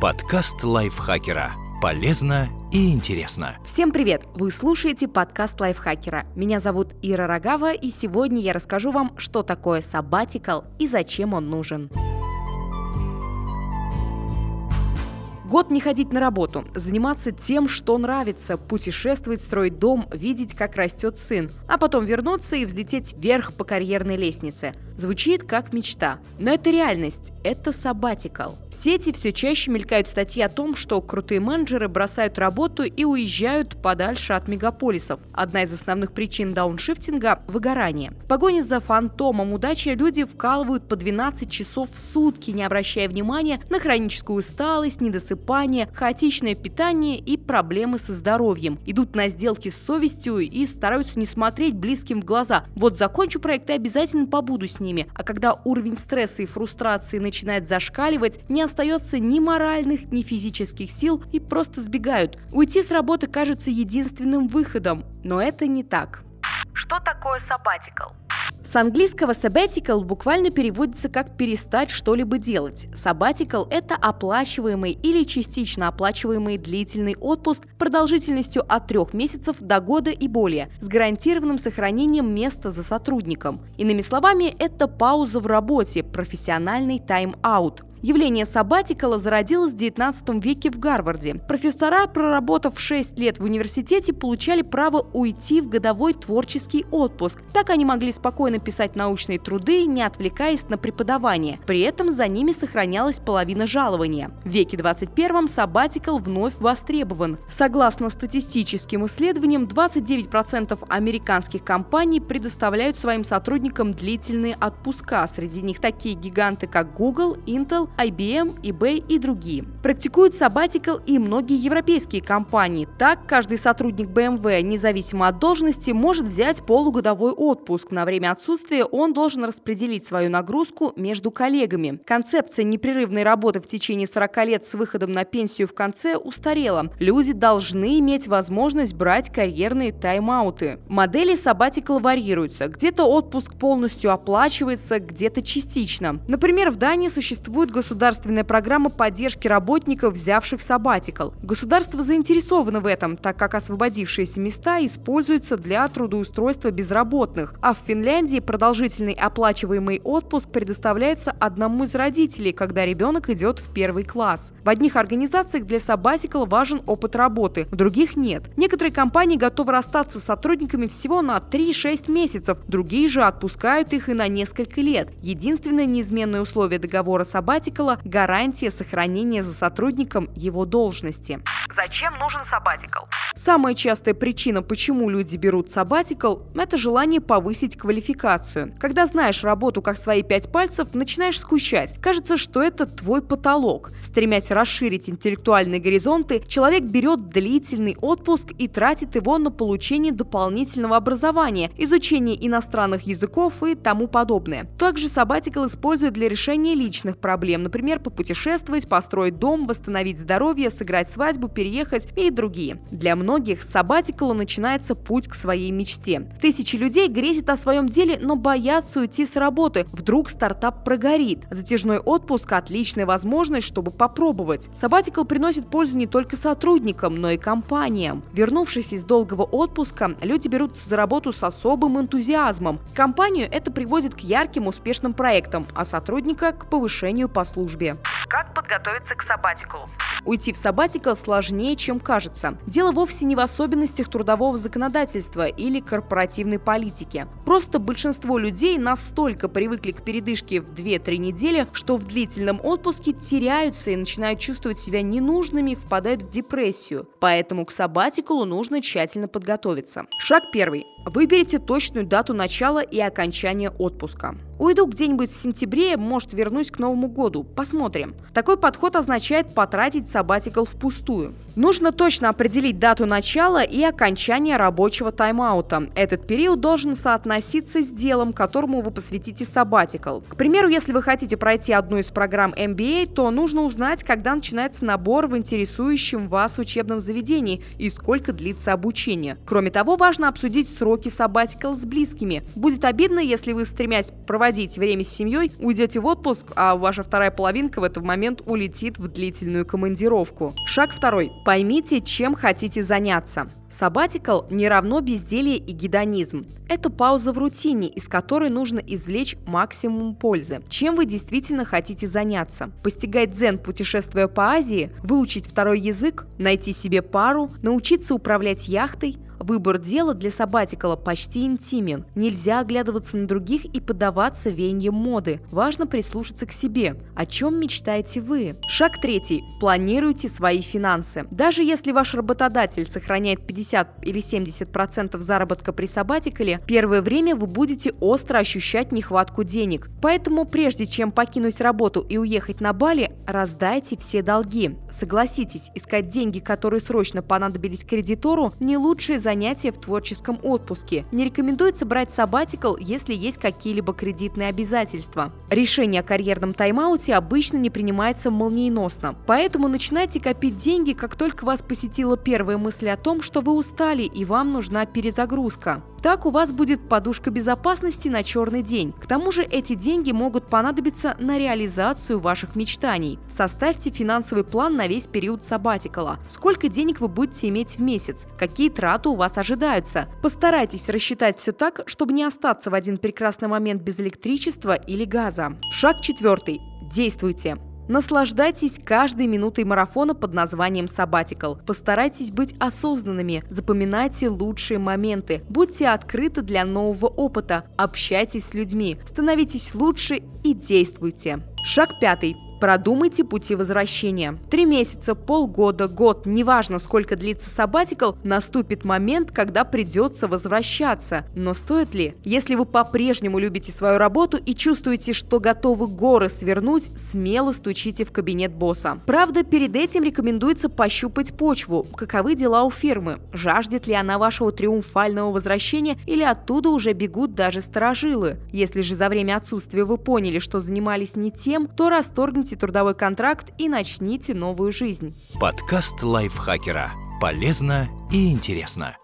Подкаст лайфхакера. Полезно и интересно. Всем привет! Вы слушаете подкаст лайфхакера. Меня зовут Ира Рогава, и сегодня я расскажу вам, что такое саббатикал и зачем он нужен. Год не ходить на работу, заниматься тем, что нравится, путешествовать, строить дом, видеть, как растет сын, а потом вернуться и взлететь вверх по карьерной лестнице. Звучит как мечта. Но это реальность, это саббатикал. В сети все чаще мелькают статьи о том, что крутые менеджеры бросают работу и уезжают подальше от мегаполисов. Одна из основных причин дауншифтинга – выгорание. В погоне за фантомом удачи люди вкалывают по 12 часов в сутки, не обращая внимания на хроническую усталость, недосыпание, хаотичное питание и проблемы со здоровьем. Идут на сделки с совестью и стараются не смотреть близким в глаза. Вот закончу проект и обязательно побуду с ними. А когда уровень стресса и фрустрации начинает зашкаливать, не остается ни моральных, ни физических сил и просто сбегают. Уйти с работы кажется единственным выходом, но это не так. Что такое саббатикал? С английского sabbatical буквально переводится как «перестать что-либо делать». Sabbatical – это оплачиваемый или частично оплачиваемый длительный отпуск продолжительностью от 3 месяцев до года и более, с гарантированным сохранением места за сотрудником. Иными словами, это пауза в работе, профессиональный тайм-аут. Явление саббатикала зародилось в XIX веке в Гарварде. Профессора, проработав 6 лет в университете, получали право уйти в годовой творческий отпуск. Так они могли спокойно писать научные труды, не отвлекаясь на преподавание. При этом за ними сохранялась половина жалования. В веке 21 саббатикал вновь востребован. Согласно статистическим исследованиям, 29% американских компаний предоставляют своим сотрудникам длительные отпуска. Среди них такие гиганты, как Google, Intel, IBM, eBay и другие. Практикуют саббатикал и многие европейские компании. Так, каждый сотрудник BMW, независимо от должности, может взять полугодовой отпуск. На время отсутствия он должен распределить свою нагрузку между коллегами. Концепция непрерывной работы в течение 40 лет с выходом на пенсию в конце устарела. Люди должны иметь возможность брать карьерные тайм-ауты. Модели саббатикала варьируются. Где-то отпуск полностью оплачивается, где-то частично. Например, в Дании существует государственная программа поддержки работников, взявших саббатикал. Государство заинтересовано в этом, так как освободившиеся места используются для трудоустройства безработных. А в Финляндии продолжительный оплачиваемый отпуск предоставляется одному из родителей, когда ребенок идет в 1 класс. В одних организациях для саббатикала важен опыт работы, в других нет. Некоторые компании готовы расстаться с сотрудниками всего на 3-6 месяцев, другие же отпускают их и на несколько лет. Единственное неизменное условие договора саббатикала – гарантия сохранения за сотрудником его должности. Зачем нужен саббатикал? Самая частая причина, почему люди берут саббатикал – это желание повысить квалификацию. Когда знаешь работу как свои 5 пальцев, начинаешь скучать. Кажется, что это твой потолок. Стремясь расширить интеллектуальные горизонты, человек берет длительный отпуск и тратит его на получение дополнительного образования, изучение иностранных языков и тому подобное. Также саббатикал используют для решения личных проблем, например, попутешествовать, построить дом, восстановить здоровье, сыграть свадьбу, переехать и другие. Для многих с саббатикала начинается путь к своей мечте. Тысячи людей грезят о своем деле, но боятся уйти с работы. Вдруг стартап прогорит. Затяжной отпуск – отличная возможность, чтобы попробовать. Саббатикал приносит пользу не только сотрудникам, но и компаниям. Вернувшись из долгого отпуска, люди берутся за работу с особым энтузиазмом. Компанию это приводит к ярким, успешным проектам, а сотрудника – к повышению по службе. Как подготовиться к саббатикалу? Уйти в саббатикал сложнее, чем кажется. Дело вовсе не в особенностях трудового законодательства или корпоративной политики. Просто большинство людей настолько привыкли к передышке в 2-3 недели, что в длительном отпуске теряются и начинают чувствовать себя ненужными, впадают в депрессию. Поэтому к саббатикалу нужно тщательно подготовиться. Шаг первый. Выберите точную дату начала и окончания отпуска. Уйду где-нибудь в сентябре, может, вернусь к Новому году. Посмотрим. Такой подход означает потратить саббатикал впустую. Нужно точно определить дату начала и окончания рабочего тайм-аута. Этот период должен соотноситься с делом, которому вы посвятите саббатикал. К примеру, если вы хотите пройти одну из программ MBA, то нужно узнать, когда начинается набор в интересующем вас учебном заведении и сколько длится обучение. Кроме того, важно обсудить сроки саббатикал с близкими. Будет обидно, если вы, стремясь проводить время с семьей, уйдете в отпуск, а ваша вторая половинка в этот момент улетит в длительную командировку. Шаг второй. Поймите, чем хотите заняться. Саббатикал не равно безделье и гедонизм. Это пауза в рутине, из которой нужно извлечь максимум пользы. Чем вы действительно хотите заняться? Постигать дзен, путешествуя по Азии, выучить второй язык, найти себе пару, научиться управлять яхтой? Выбор дела для саббатикала почти интимен. Нельзя оглядываться на других и поддаваться веяниям моды. Важно прислушаться к себе. О чем мечтаете вы? Шаг третий. Планируйте свои финансы. Даже если ваш работодатель сохраняет 50 или 70% заработка при саббатикале, первое время вы будете остро ощущать нехватку денег. Поэтому прежде чем покинуть работу и уехать на Бали, раздайте все долги. Согласитесь, искать деньги, которые срочно понадобились кредитору, не лучшее занятие в творческом отпуске. Не рекомендуется брать саббатикал, если есть какие-либо кредитные обязательства. Решение о карьерном тайм-ауте обычно не принимается молниеносно, поэтому начинайте копить деньги, как только вас посетила первая мысль о том, что вы устали и вам нужна перезагрузка. Так у вас будет подушка безопасности на черный день. К тому же эти деньги могут понадобиться на реализацию ваших мечтаний. Составьте финансовый план на весь период саббатикала. Сколько денег вы будете иметь в месяц? Какие траты у вас ожидаются? Постарайтесь рассчитать все так, чтобы не остаться в один прекрасный момент без электричества или газа. Шаг четвертый. Действуйте. Наслаждайтесь каждой минутой марафона под названием саббатикал. Постарайтесь быть осознанными, запоминайте лучшие моменты, будьте открыты для нового опыта, общайтесь с людьми, становитесь лучше и действуйте. Шаг пятый. Продумайте пути возвращения. 3 месяца, полгода, год, неважно, сколько длится саббатикал, наступит момент, когда придется возвращаться. Но стоит ли? Если вы по-прежнему любите свою работу и чувствуете, что готовы горы свернуть, смело стучите в кабинет босса. Правда, перед этим рекомендуется пощупать почву. Каковы дела у фирмы? Жаждет ли она вашего триумфального возвращения или оттуда уже бегут даже старожилы? Если же за время отсутствия вы поняли, что занимались не тем, то расторгните трудовой контракт и начните новую жизнь. Подкаст лайфхакера. Полезно и интересно.